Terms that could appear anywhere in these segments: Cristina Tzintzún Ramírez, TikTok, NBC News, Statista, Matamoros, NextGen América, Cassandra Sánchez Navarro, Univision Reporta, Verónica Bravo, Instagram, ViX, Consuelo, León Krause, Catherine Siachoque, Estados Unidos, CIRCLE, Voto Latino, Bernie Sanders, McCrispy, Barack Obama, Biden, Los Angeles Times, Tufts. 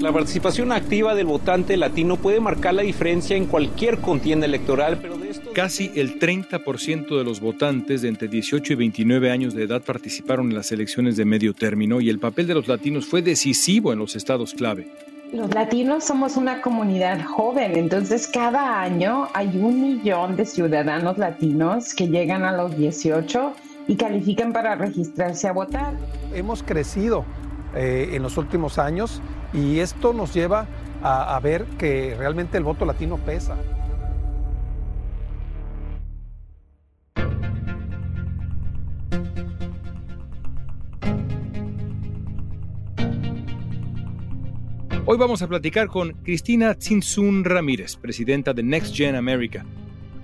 La participación activa del votante latino puede marcar la diferencia en cualquier contienda electoral, pero de esto... Casi el 30% de los votantes de entre 18 y 29 años de edad participaron en las elecciones de medio término y el papel de los latinos fue decisivo en los estados clave. Los latinos somos una comunidad joven, entonces cada año hay 1 millón de ciudadanos latinos que llegan a los 18 y califican para registrarse a votar. Hemos crecido en los últimos años y esto nos lleva a ver que realmente el voto latino pesa. Hoy vamos a platicar con Cristina Tzintzún Ramírez, presidenta de NextGen América,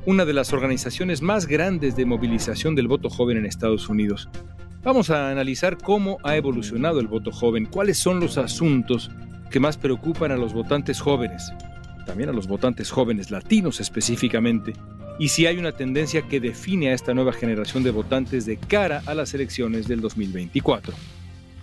una de las organizaciones más grandes de movilización del voto joven en Estados Unidos. Vamos a analizar cómo ha evolucionado el voto joven, cuáles son los asuntos que más preocupan a los votantes jóvenes, también a los votantes jóvenes latinos específicamente, y si hay una tendencia que define a esta nueva generación de votantes de cara a las elecciones del 2024.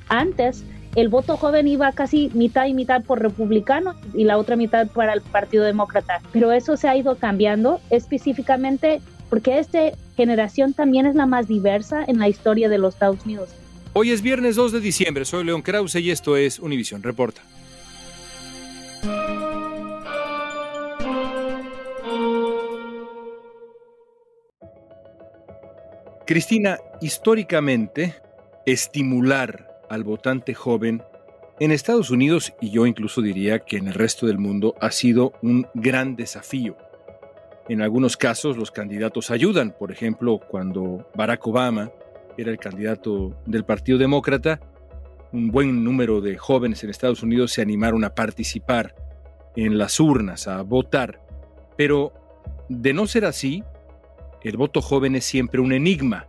Antes, el voto joven iba casi mitad y mitad por republicanos y la otra mitad para el Partido Demócrata. Pero eso se ha ido cambiando específicamente porque esta generación también es la más diversa en la historia de los Estados Unidos. Hoy es viernes 2 de diciembre. Soy León Krause y esto es Univision Reporta. Cristina, históricamente, estimular al votante joven en Estados Unidos, y yo incluso diría que en el resto del mundo, ha sido un gran desafío. En algunos casos los candidatos ayudan, por ejemplo, cuando Barack Obama era el candidato del Partido Demócrata, un buen número de jóvenes en Estados Unidos se animaron a participar en las urnas, a votar. Pero de no ser así, el voto joven es siempre un enigma.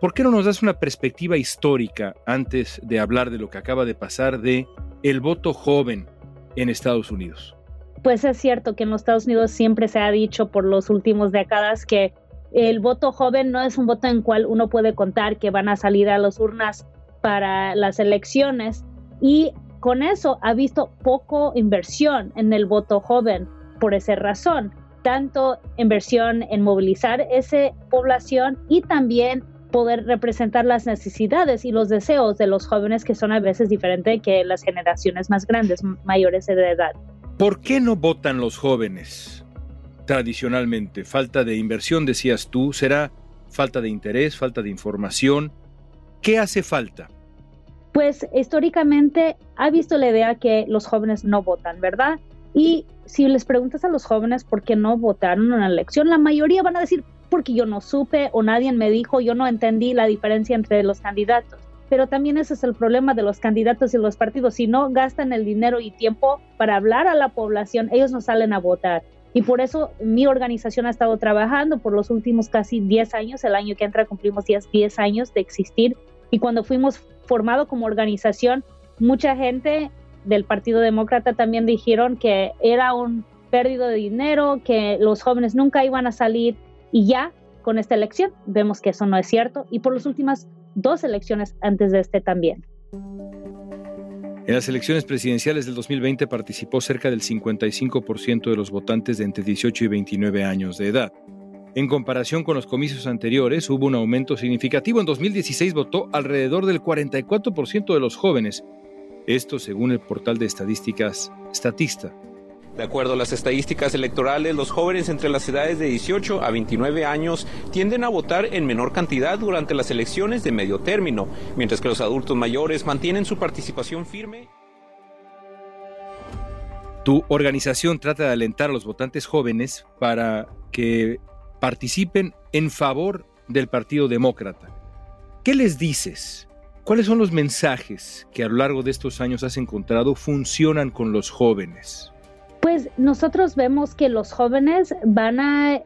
¿Por qué no nos das una perspectiva histórica antes de hablar de lo que acaba de pasar de el voto joven en Estados Unidos? Pues es cierto que en los Estados Unidos siempre se ha dicho por los últimos décadas que el voto joven no es un voto en cual uno puede contar que van a salir a las urnas para las elecciones, y con eso ha visto poco inversión en el voto joven por esa razón, tanto inversión en movilizar esa población y también poder representar las necesidades y los deseos de los jóvenes, que son a veces diferentes que las generaciones más grandes, mayores de edad. ¿Por qué no votan los jóvenes tradicionalmente? Falta de inversión, decías tú, ¿será falta de interés, falta de información? ¿Qué hace falta? Pues históricamente ha visto la idea que los jóvenes no votan, ¿verdad? Y si les preguntas a los jóvenes por qué no votaron en la elección, la mayoría van a decir, porque yo no supe o nadie me dijo, yo no entendí la diferencia entre los candidatos. Pero también ese es el problema de los candidatos y los partidos. Si no gastan el dinero y tiempo para hablar a la población, ellos no salen a votar. Y por eso mi organización ha estado trabajando por los últimos casi 10 años. El año que entra cumplimos 10 años de existir. Y cuando fuimos formados como organización, mucha gente del Partido Demócrata también dijeron que era un pérdida de dinero, que los jóvenes nunca iban a salir. Y ya con esta elección vemos que eso no es cierto, y por las últimas 2 elecciones antes de este también. En las elecciones presidenciales del 2020 participó cerca del 55% de los votantes de entre 18 y 29 años de edad. En comparación con los comicios anteriores, hubo un aumento significativo. En 2016 votó alrededor del 44% de los jóvenes. Esto según el portal de estadísticas Statista. De acuerdo a las estadísticas electorales, los jóvenes entre las edades de 18 a 29 años tienden a votar en menor cantidad durante las elecciones de medio término, mientras que los adultos mayores mantienen su participación firme. Tu organización trata de alentar a los votantes jóvenes para que participen en favor del Partido Demócrata. ¿Qué les dices? ¿Cuáles son los mensajes que a lo largo de estos años has encontrado funcionan con los jóvenes? Entonces, nosotros vemos que los jóvenes van a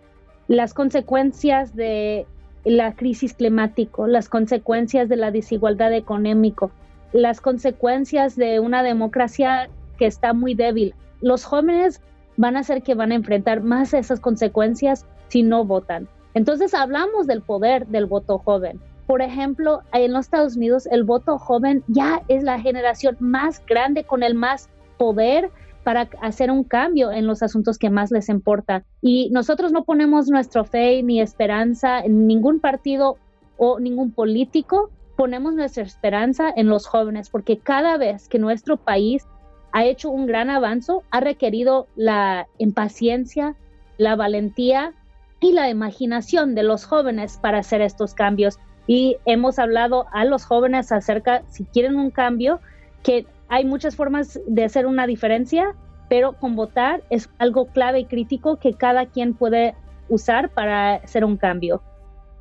las consecuencias de la crisis climática, las consecuencias de la desigualdad económica, las consecuencias de una democracia que está muy débil. Los jóvenes van a ser que van a enfrentar más esas consecuencias si no votan. Entonces hablamos del poder del voto joven. Por ejemplo, en los Estados Unidos el voto joven ya es la generación más grande con el más poder para hacer un cambio en los asuntos que más les importan. Y nosotros no ponemos nuestra fe ni esperanza en ningún partido o ningún político, ponemos nuestra esperanza en los jóvenes, porque cada vez que nuestro país ha hecho un gran avance, ha requerido la impaciencia, la valentía y la imaginación de los jóvenes para hacer estos cambios. Y hemos hablado a los jóvenes acerca, si quieren un cambio, que hay muchas formas de hacer una diferencia, pero con votar es algo clave y crítico que cada quien puede usar para hacer un cambio.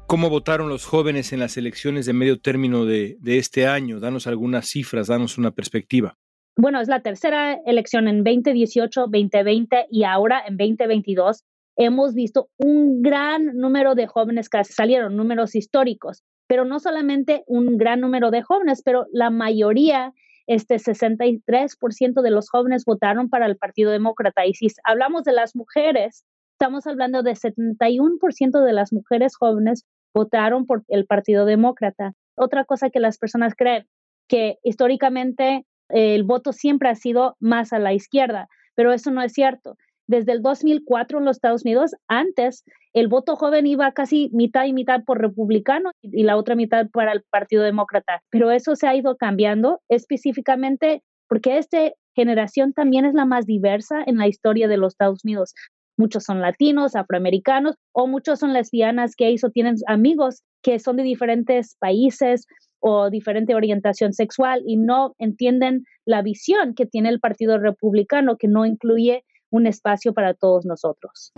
¿Cómo votaron los jóvenes en las elecciones de medio término de este año? Danos algunas cifras, danos una perspectiva. Bueno, es la tercera elección en 2018, 2020 y ahora en 2022. Hemos visto un gran número de jóvenes que salieron, números históricos, pero no solamente un gran número de jóvenes, pero la mayoría, 63% de los jóvenes votaron para el Partido Demócrata. Y si hablamos de las mujeres, estamos hablando de 71% de las mujeres jóvenes votaron por el Partido Demócrata. Otra cosa que las personas creen, que históricamente el voto siempre ha sido más a la izquierda, pero eso no es cierto. Desde el 2004 en los Estados Unidos, antes el voto joven iba casi mitad y mitad por republicano y la otra mitad para el Partido Demócrata. Pero eso se ha ido cambiando específicamente porque esta generación también es la más diversa en la historia de los Estados Unidos. Muchos son latinos, afroamericanos o muchos son lesbianas, gays o tienen amigos que son de diferentes países o diferente orientación sexual y no entienden la visión que tiene el Partido Republicano, que no incluye un espacio para todos nosotros.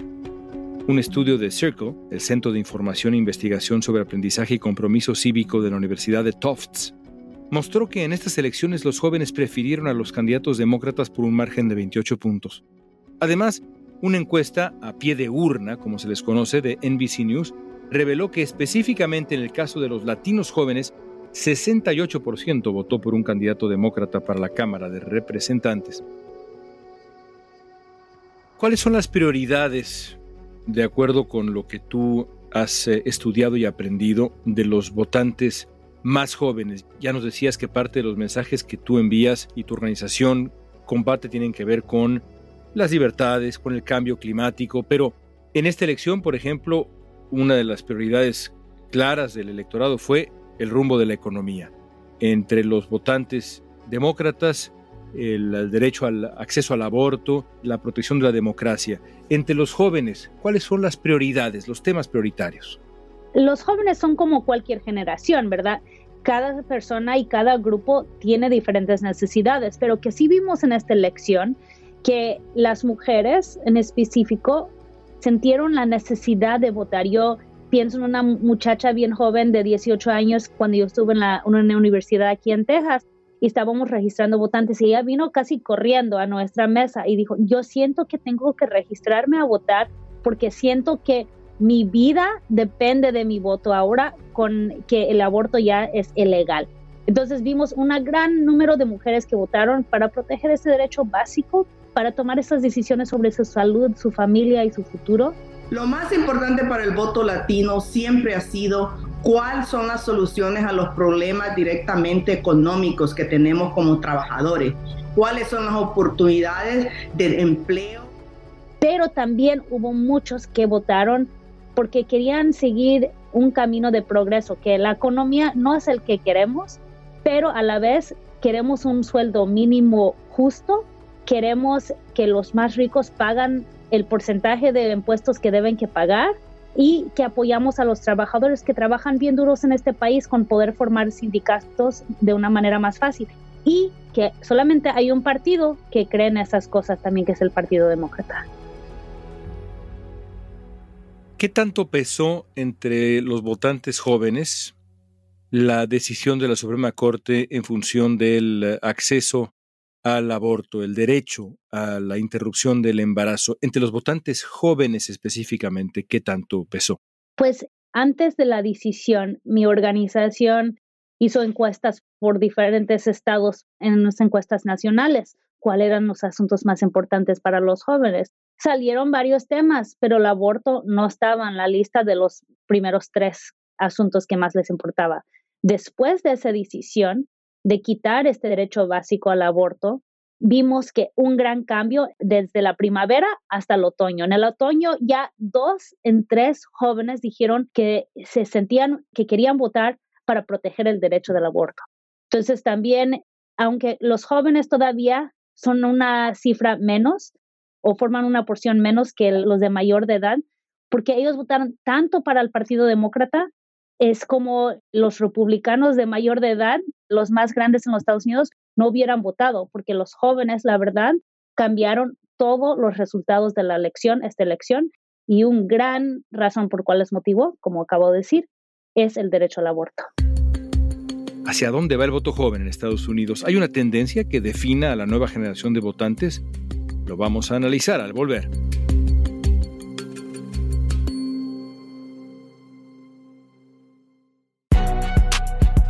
Un estudio de CIRCLE, el Centro de Información e Investigación sobre Aprendizaje y Compromiso Cívico de la Universidad de Tufts, mostró que en estas elecciones los jóvenes prefirieron a los candidatos demócratas por un margen de 28 puntos. Además, una encuesta a pie de urna, como se les conoce, de NBC News, reveló que específicamente en el caso de los latinos jóvenes, 68% votó por un candidato demócrata para la Cámara de Representantes. ¿Cuáles son las prioridades, de acuerdo con lo que tú has estudiado y aprendido, de los votantes más jóvenes? Ya nos decías que parte de los mensajes que tú envías y tu organización combate tienen que ver con las libertades, con el cambio climático, pero en esta elección, por ejemplo, una de las prioridades claras del electorado fue el rumbo de la economía. Entre los votantes demócratas, el derecho al acceso al aborto, la protección de la democracia. Entre los jóvenes, ¿cuáles son las prioridades, los temas prioritarios? Los jóvenes son como cualquier generación, ¿verdad? Cada persona y cada grupo tiene diferentes necesidades, pero que sí vimos en esta elección que las mujeres en específico sintieron la necesidad de votar. Yo pienso en una muchacha bien joven de 18 años cuando yo estuve en una universidad aquí en Texas, y estábamos registrando votantes y ella vino casi corriendo a nuestra mesa y dijo, yo siento que tengo que registrarme a votar porque siento que mi vida depende de mi voto ahora con que el aborto ya es ilegal. Entonces vimos un gran número de mujeres que votaron para proteger ese derecho básico, para tomar esas decisiones sobre su salud, su familia y su futuro. Lo más importante para el voto latino siempre ha sido cuáles son las soluciones a los problemas directamente económicos que tenemos como trabajadores, cuáles son las oportunidades de empleo. Pero también hubo muchos que votaron porque querían seguir un camino de progreso, que la economía no es el que queremos, pero a la vez queremos un sueldo mínimo justo, queremos que los más ricos pagan el porcentaje de impuestos que deben que pagar y que apoyamos a los trabajadores que trabajan bien duros en este país con poder formar sindicatos de una manera más fácil. Y que solamente hay un partido que cree en esas cosas también, que es el Partido Demócrata. ¿Qué tanto pesó entre los votantes jóvenes la decisión de la Suprema Corte en función del acceso al aborto, el derecho a la interrupción del embarazo, entre los votantes jóvenes específicamente, ¿qué tanto pesó? Pues antes de la decisión, mi organización hizo encuestas por diferentes estados en unas encuestas nacionales, cuáles eran los asuntos más importantes para los jóvenes. Salieron varios temas, pero el aborto no estaba en la lista de los primeros 3 asuntos que más les importaba. Después de esa decisión de quitar este derecho básico al aborto, vimos que un gran cambio desde la primavera hasta el otoño. En el otoño ya 2 en 3 jóvenes dijeron que se sentían que querían votar para proteger el derecho del aborto. Entonces también, aunque los jóvenes todavía son una cifra menos o forman una porción menos que los de mayor de edad, porque ellos votaron tanto para el Partido Demócrata, es como los republicanos de mayor de edad, los más grandes en los Estados Unidos, no hubieran votado, porque los jóvenes, la verdad, cambiaron todos los resultados de la elección, esta elección, y un gran razón por cuál les motivó, como acabo de decir, es el derecho al aborto. ¿Hacia dónde va el voto joven en Estados Unidos? ¿Hay una tendencia que defina a la nueva generación de votantes? Lo vamos a analizar al volver.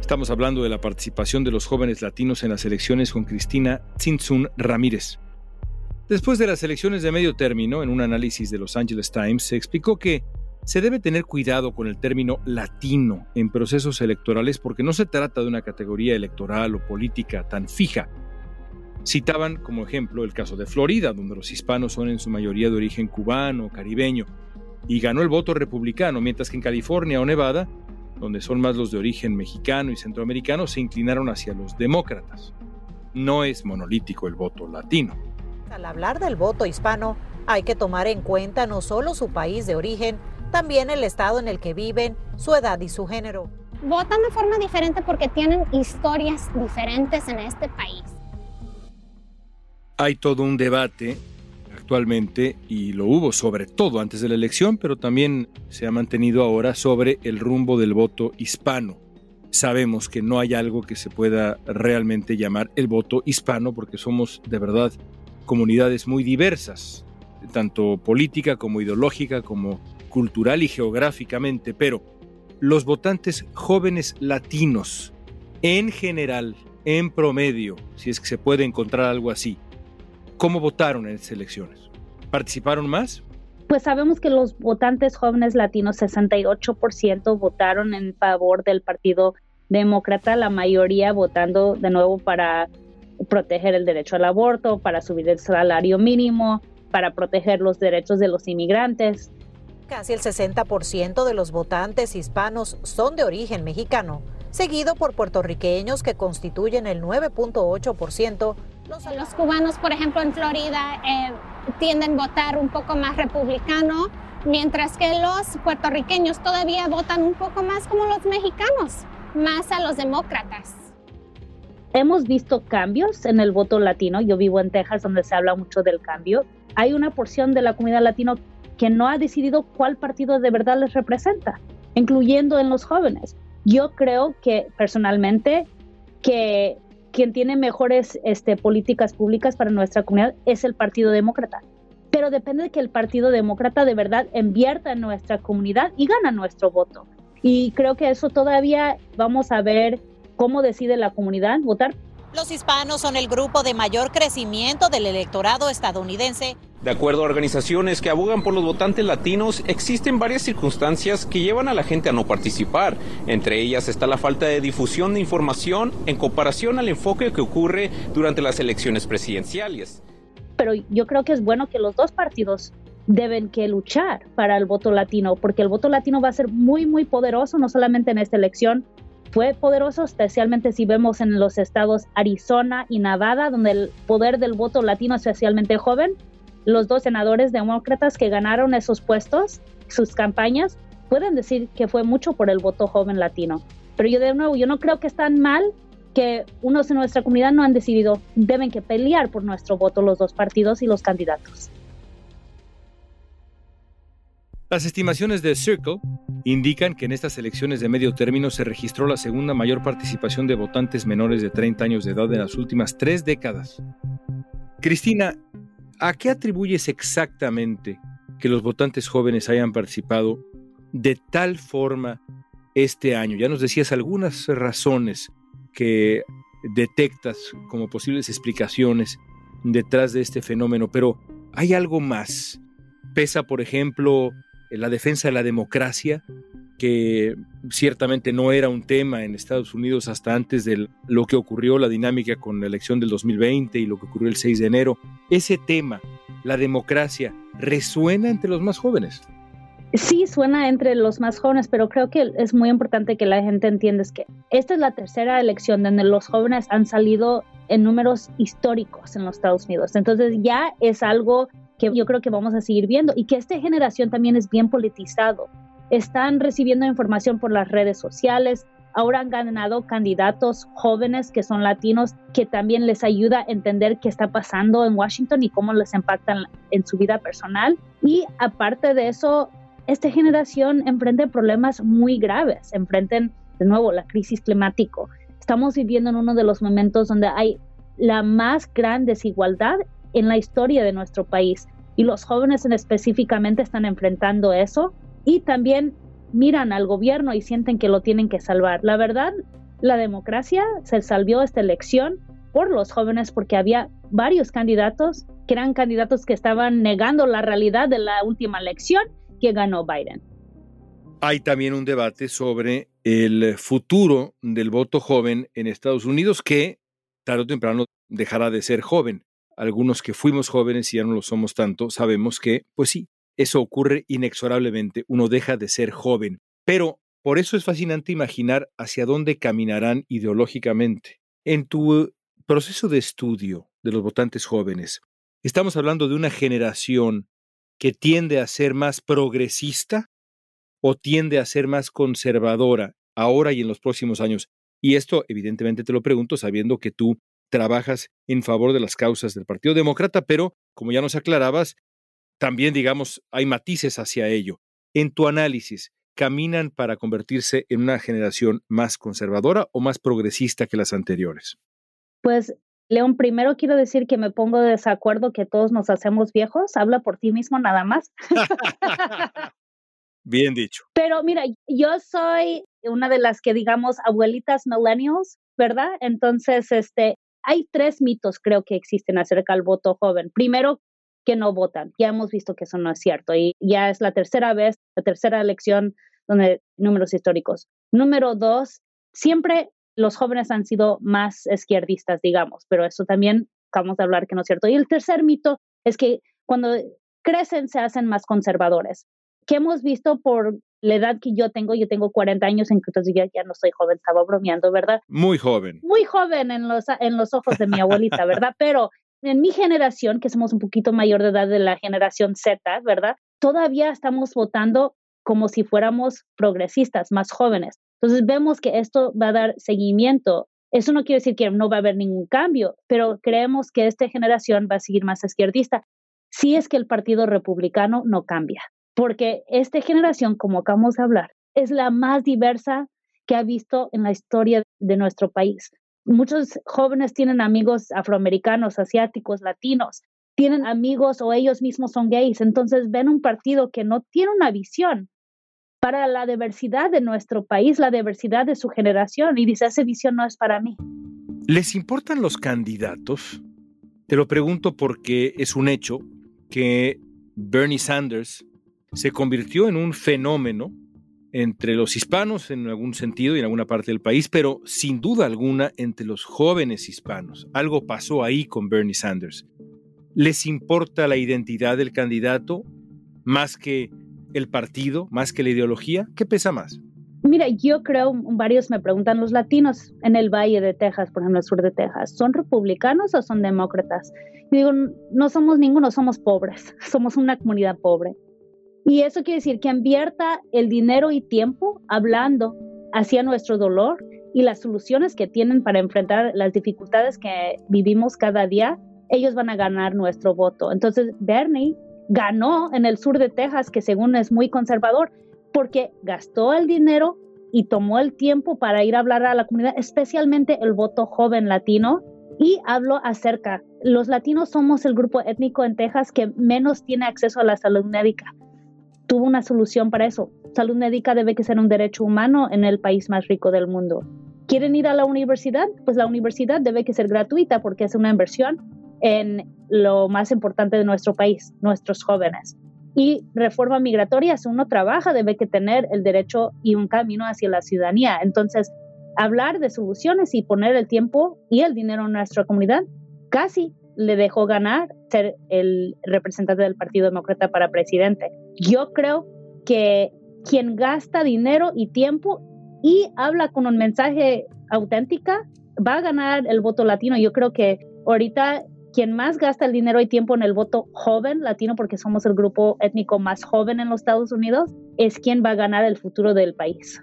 Estamos hablando de la participación de los jóvenes latinos en las elecciones con Cristina Tzintzún Ramírez. Después de las elecciones de medio término, en un análisis de Los Angeles Times, se explicó que se debe tener cuidado con el término latino en procesos electorales porque no se trata de una categoría electoral o política tan fija. Citaban como ejemplo el caso de Florida, donde los hispanos son en su mayoría de origen cubano o caribeño, y ganó el voto republicano, mientras que en California o Nevada, donde son más los de origen mexicano y centroamericano, se inclinaron hacia los demócratas. No es monolítico el voto latino. Al hablar del voto hispano, hay que tomar en cuenta no solo su país de origen, también el estado en el que viven, su edad y su género. Votan de forma diferente porque tienen historias diferentes en este país. Hay todo un debate actualmente, y lo hubo sobre todo antes de la elección, pero también se ha mantenido ahora sobre el rumbo del voto hispano. Sabemos que no hay algo que se pueda realmente llamar el voto hispano porque somos de verdad comunidades muy diversas, tanto política como ideológica, como cultural y geográficamente, pero los votantes jóvenes latinos, en general, en promedio, si es que se puede encontrar algo así, ¿cómo votaron en estas elecciones? ¿Participaron más? Pues sabemos que los votantes jóvenes latinos, 68%, votaron en favor del Partido Demócrata, la mayoría votando de nuevo para proteger el derecho al aborto, para subir el salario mínimo, para proteger los derechos de los inmigrantes. Casi el 60% de los votantes hispanos son de origen mexicano, seguido por puertorriqueños que constituyen el 9.8%. Los cubanos, por ejemplo, en Florida tienden a votar un poco más republicano, mientras que los puertorriqueños todavía votan un poco más como los mexicanos, más a los demócratas. Hemos visto cambios en el voto latino. Yo vivo en Texas, donde se habla mucho del cambio. Hay una porción de la comunidad latina que no ha decidido cuál partido de verdad les representa, incluyendo en los jóvenes. Yo creo que, personalmente, que quien tiene mejores políticas públicas para nuestra comunidad es el Partido Demócrata. Pero depende de que el Partido Demócrata de verdad invierta en nuestra comunidad y gana nuestro voto. Y creo que eso todavía vamos a ver cómo decide la comunidad votar. Los hispanos son el grupo de mayor crecimiento del electorado estadounidense. De acuerdo a organizaciones que abogan por los votantes latinos, existen varias circunstancias que llevan a la gente a no participar. Entre ellas está la falta de difusión de información en comparación al enfoque que ocurre durante las elecciones presidenciales. Pero yo creo que es bueno que los dos partidos deben que luchar para el voto latino, porque el voto latino va a ser muy, muy poderoso, no solamente en esta elección. Fue poderoso, especialmente si vemos en los estados Arizona y Nevada, donde el poder del voto latino, especialmente joven, los dos senadores demócratas que ganaron esos puestos, sus campañas, pueden decir que fue mucho por el voto joven latino. Pero yo, de nuevo, yo no creo que es tan mal que unos en nuestra comunidad no han decidido. Deben que pelear por nuestro voto los dos partidos y los candidatos. Las estimaciones de CIRCLE indican que en estas elecciones de medio término se registró la segunda mayor participación de votantes menores de 30 años de edad en las últimas 3 décadas. Cristina, ¿a qué atribuyes exactamente que los votantes jóvenes hayan participado de tal forma este año? Ya nos decías algunas razones que detectas como posibles explicaciones detrás de este fenómeno, pero ¿hay algo más? ¿Pesa, por ejemplo, la defensa de la democracia, que ciertamente no era un tema en Estados Unidos hasta antes de lo que ocurrió, la dinámica con la elección del 2020 y lo que ocurrió el 6 de enero? Ese tema, la democracia, ¿resuena entre los más jóvenes? Sí, suena entre los más jóvenes, pero creo que es muy importante que la gente entienda que esta es la tercera elección donde los jóvenes han salido en números históricos en los Estados Unidos. Entonces ya es algo que yo creo que vamos a seguir viendo, y que esta generación también es bien politizado. Están recibiendo información por las redes sociales. Ahora han ganado candidatos jóvenes que son latinos, que también les ayuda a entender qué está pasando en Washington y cómo les impactan en su vida personal. Y aparte de eso, esta generación enfrenta problemas muy graves, enfrentan de nuevo la crisis climática. Estamos viviendo en uno de los momentos donde hay la más gran desigualdad en la historia de nuestro país, y los jóvenes específicamente están enfrentando eso, y también miran al gobierno y sienten que lo tienen que salvar. La verdad, la democracia se salvó esta elección por los jóvenes, porque había varios candidatos que eran candidatos que estaban negando la realidad de la última elección que ganó Biden. Hay también un debate sobre el futuro del voto joven en Estados Unidos, que tarde o temprano dejará de ser joven. Algunos que fuimos jóvenes y ya no lo somos tanto, sabemos que, pues sí, eso ocurre inexorablemente, uno deja de ser joven. Pero por eso es fascinante imaginar hacia dónde caminarán ideológicamente. En tu proceso de estudio de los votantes jóvenes, estamos hablando de una generación que tiende a ser más progresista o tiende a ser más conservadora ahora y en los próximos años. Y esto, evidentemente, te lo pregunto sabiendo que tú trabajas en favor de las causas del Partido Demócrata, pero, como ya nos aclarabas, también, digamos, hay matices hacia ello. En tu análisis, ¿caminan para convertirse en una generación más conservadora o más progresista que las anteriores? Pues, León, primero quiero decir que me pongo de desacuerdo que todos nos hacemos viejos. Habla por ti mismo nada más. Bien dicho. Pero mira, yo soy una de las que, digamos, abuelitas millennials, ¿verdad? Entonces, hay 3 mitos creo que existen acerca del voto joven. Primero, que no votan. Ya hemos visto que eso no es cierto, y ya es la tercera vez, la tercera elección donde números históricos. Número 2, siempre los jóvenes han sido más izquierdistas, digamos, pero eso también acabamos de hablar que no es cierto. Y el tercer mito es que cuando crecen se hacen más conservadores. ¿Qué hemos visto por la edad que yo tengo 40 años, entonces ya no soy joven, estaba bromeando, ¿verdad? Muy joven. Muy joven en los ojos de mi abuelita, ¿verdad? Pero en mi generación, que somos un poquito mayor de edad de la generación Z, ¿verdad? Todavía estamos votando como si fuéramos progresistas, más jóvenes. Entonces vemos que esto va a dar seguimiento. Eso no quiere decir que no va a haber ningún cambio, pero creemos que esta generación va a seguir más izquierdista si es que el Partido Republicano no cambia. Porque esta generación, como acabamos de hablar, es la más diversa que ha visto en la historia de nuestro país. Muchos jóvenes tienen amigos afroamericanos, asiáticos, latinos, tienen amigos o ellos mismos son gays. Entonces ven un partido que no tiene una visión para la diversidad de nuestro país, la diversidad de su generación, y dice, esa visión no es para mí. ¿Les importan los candidatos? Te lo pregunto porque es un hecho que Bernie Sanders se convirtió en un fenómeno entre los hispanos en algún sentido y en alguna parte del país, pero sin duda alguna entre los jóvenes hispanos. Algo pasó ahí con Bernie Sanders. ¿Les importa la identidad del candidato más que el partido, más que la ideología? ¿Qué pesa más? Mira, yo creo, varios me preguntan, los latinos en el Valle de Texas, por ejemplo, el sur de Texas, ¿son republicanos o son demócratas? Y digo, no somos ninguno, somos pobres, somos una comunidad pobre. Y eso quiere decir que invierta el dinero y tiempo hablando hacia nuestro dolor y las soluciones que tienen para enfrentar las dificultades que vivimos cada día, ellos van a ganar nuestro voto. Entonces, Bernie ganó en el sur de Texas, que según es muy conservador, porque gastó el dinero y tomó el tiempo para ir a hablar a la comunidad, especialmente el voto joven latino, y habló acerca. Los latinos somos el grupo étnico en Texas que menos tiene acceso a la salud médica. Tuvo una solución para eso. Salud médica debe que ser un derecho humano en el país más rico del mundo. ¿Quieren ir a la universidad? Pues la universidad debe que ser gratuita porque es una inversión en lo más importante de nuestro país, nuestros jóvenes. Y reforma migratoria, si uno trabaja, debe que tener el derecho y un camino hacia la ciudadanía. Entonces, hablar de soluciones y poner el tiempo y el dinero en nuestra comunidad casi le dejó ganar ser el representante del Partido Demócrata para presidente. Yo creo que quien gasta dinero y tiempo y habla con un mensaje auténtico va a ganar el voto latino. Yo creo que ahorita quien más gasta el dinero y tiempo en el voto joven latino, porque somos el grupo étnico más joven en los Estados Unidos, es quien va a ganar el futuro del país.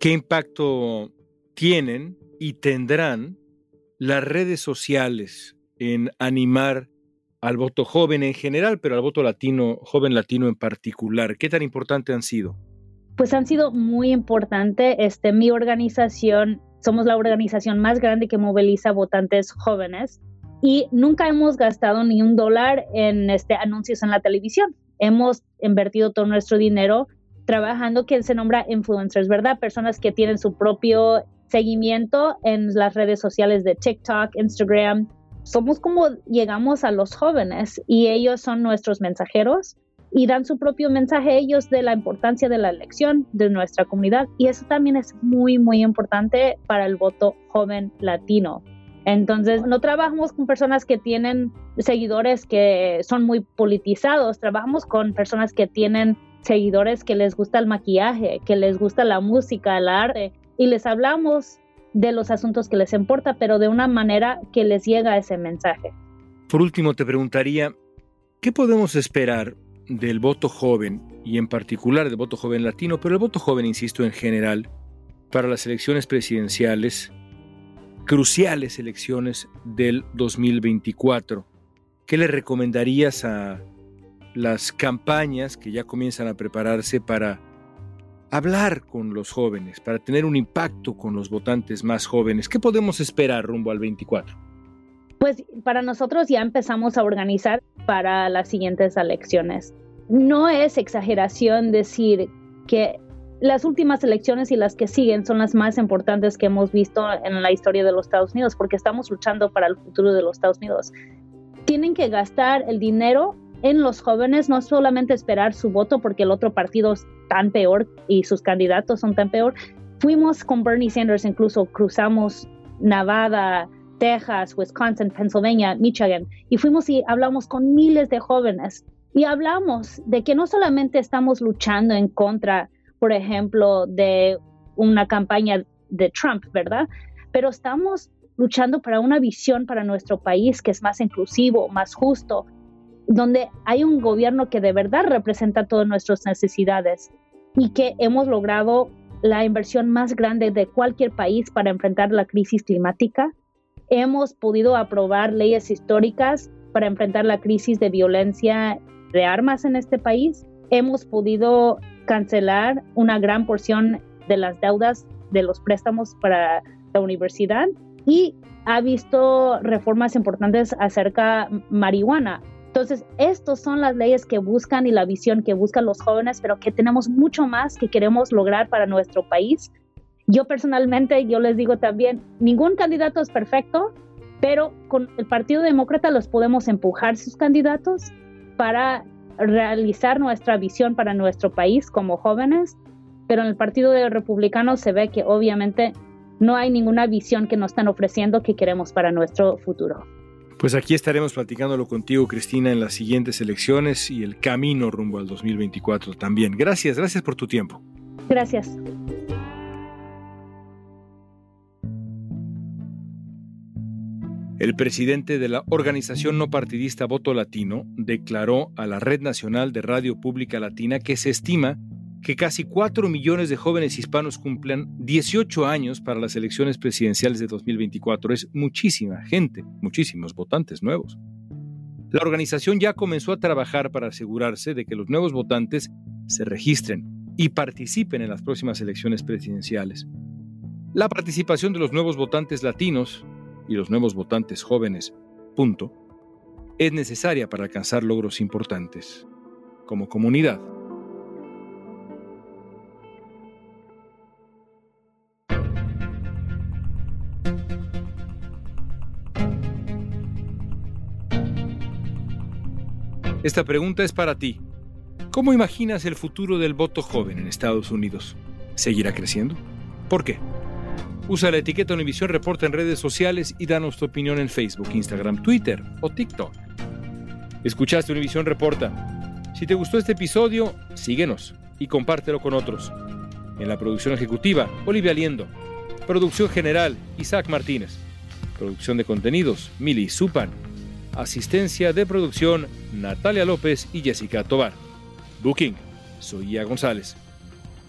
¿Qué impacto tienen y tendrán las redes sociales en animar al voto joven en general, pero al voto latino, joven latino en particular? ¿Qué tan importante han sido? Pues han sido muy importantes. Mi organización, somos la organización más grande que moviliza votantes jóvenes, y nunca hemos gastado ni un dólar en anuncios en la televisión. Hemos invertido todo nuestro dinero trabajando que se nombra influencers, ¿verdad? Personas que tienen su propio seguimiento en las redes sociales de TikTok, Instagram. Somos como llegamos a los jóvenes y ellos son nuestros mensajeros y dan su propio mensaje ellos de la importancia de la elección de nuestra comunidad. Y eso también es muy, muy importante para el voto joven latino. Entonces, no trabajamos con personas que tienen seguidores que son muy politizados, trabajamos con personas que tienen seguidores que les gusta el maquillaje, que les gusta la música, el arte, y les hablamos de los asuntos que les importa, pero de una manera que les llega ese mensaje. Por último, te preguntaría, ¿qué podemos esperar del voto joven, y en particular del voto joven latino, pero el voto joven, insisto, en general, para las elecciones presidenciales, cruciales elecciones del 2024. ¿Qué le recomendarías a las campañas que ya comienzan a prepararse para hablar con los jóvenes, para tener un impacto con los votantes más jóvenes? ¿Qué podemos esperar rumbo al 24? Pues para nosotros ya empezamos a organizar para las siguientes elecciones. No es exageración decir que las últimas elecciones y las que siguen son las más importantes que hemos visto en la historia de los Estados Unidos, porque estamos luchando para el futuro de los Estados Unidos. Tienen que gastar el dinero en los jóvenes, no solamente esperar su voto porque el otro partido es tan peor y sus candidatos son tan peor. Fuimos con Bernie Sanders, incluso cruzamos Nevada, Texas, Wisconsin, Pennsylvania, Michigan, y fuimos y hablamos con miles de jóvenes. Y hablamos de que no solamente estamos luchando en contra, por ejemplo, de una campaña de Trump, ¿verdad? Pero estamos luchando para una visión para nuestro país que es más inclusivo, más justo, donde hay un gobierno que de verdad representa todas nuestras necesidades y que hemos logrado la inversión más grande de cualquier país para enfrentar la crisis climática. Hemos podido aprobar leyes históricas para enfrentar la crisis de violencia de armas en este país. Hemos podido cancelar una gran porción de las deudas de los préstamos para la universidad y ha visto reformas importantes acerca de marihuana. Entonces, estas son las leyes que buscan y la visión que buscan los jóvenes, pero que tenemos mucho más que queremos lograr para nuestro país. Yo personalmente, yo les digo también, ningún candidato es perfecto, pero con el Partido Demócrata los podemos empujar sus candidatos para realizar nuestra visión para nuestro país como jóvenes, pero en el Partido Republicano se ve que obviamente no hay ninguna visión que nos están ofreciendo que queremos para nuestro futuro. Pues aquí estaremos platicándolo contigo, Cristina, en las siguientes elecciones y el camino rumbo al 2024 también. Gracias por tu tiempo. Gracias. El presidente de la organización no partidista Voto Latino declaró a la Red Nacional de Radio Pública Latina que se estima que casi 4 millones de jóvenes hispanos cumplan 18 años para las elecciones presidenciales de 2024. Es muchísima gente, muchísimos votantes nuevos. La organización ya comenzó a trabajar para asegurarse de que los nuevos votantes se registren y participen en las próximas elecciones presidenciales. La participación de los nuevos votantes latinos y los nuevos votantes jóvenes, es necesaria para alcanzar logros importantes como comunidad. Esta pregunta es para ti. ¿Cómo imaginas el futuro del voto joven en Estados Unidos? ¿Seguirá creciendo? ¿Por qué? Usa la etiqueta Univision Reporta en redes sociales y danos tu opinión en Facebook, Instagram, Twitter o TikTok. ¿Escuchaste Univision Reporta? Si te gustó este episodio, síguenos y compártelo con otros. En la producción ejecutiva, Olivia Liendo. Producción general, Isaac Martínez. Producción de contenidos, Mili Zupan. Asistencia de producción, Natalia López y Jessica Tobar. Booking, Soía González.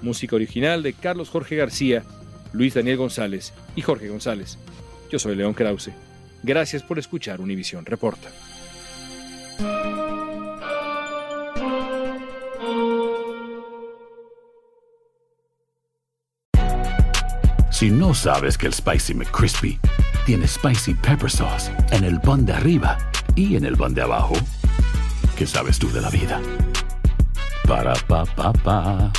Música original de Carlos Jorge García, Luis Daniel González y Jorge González. Yo soy León Krause. Gracias por escuchar Univision Reporta. Si no sabes que el Spicy McCrispy tiene Spicy Pepper Sauce en el pan de arriba y en el pan de abajo, ¿qué sabes tú de la vida? Para, pa, pa, pa.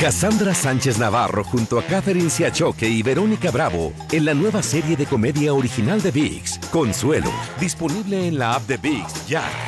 Cassandra Sánchez Navarro junto a Catherine Siachoque y Verónica Bravo en la nueva serie de comedia original de ViX, Consuelo, disponible en la app de ViX ya.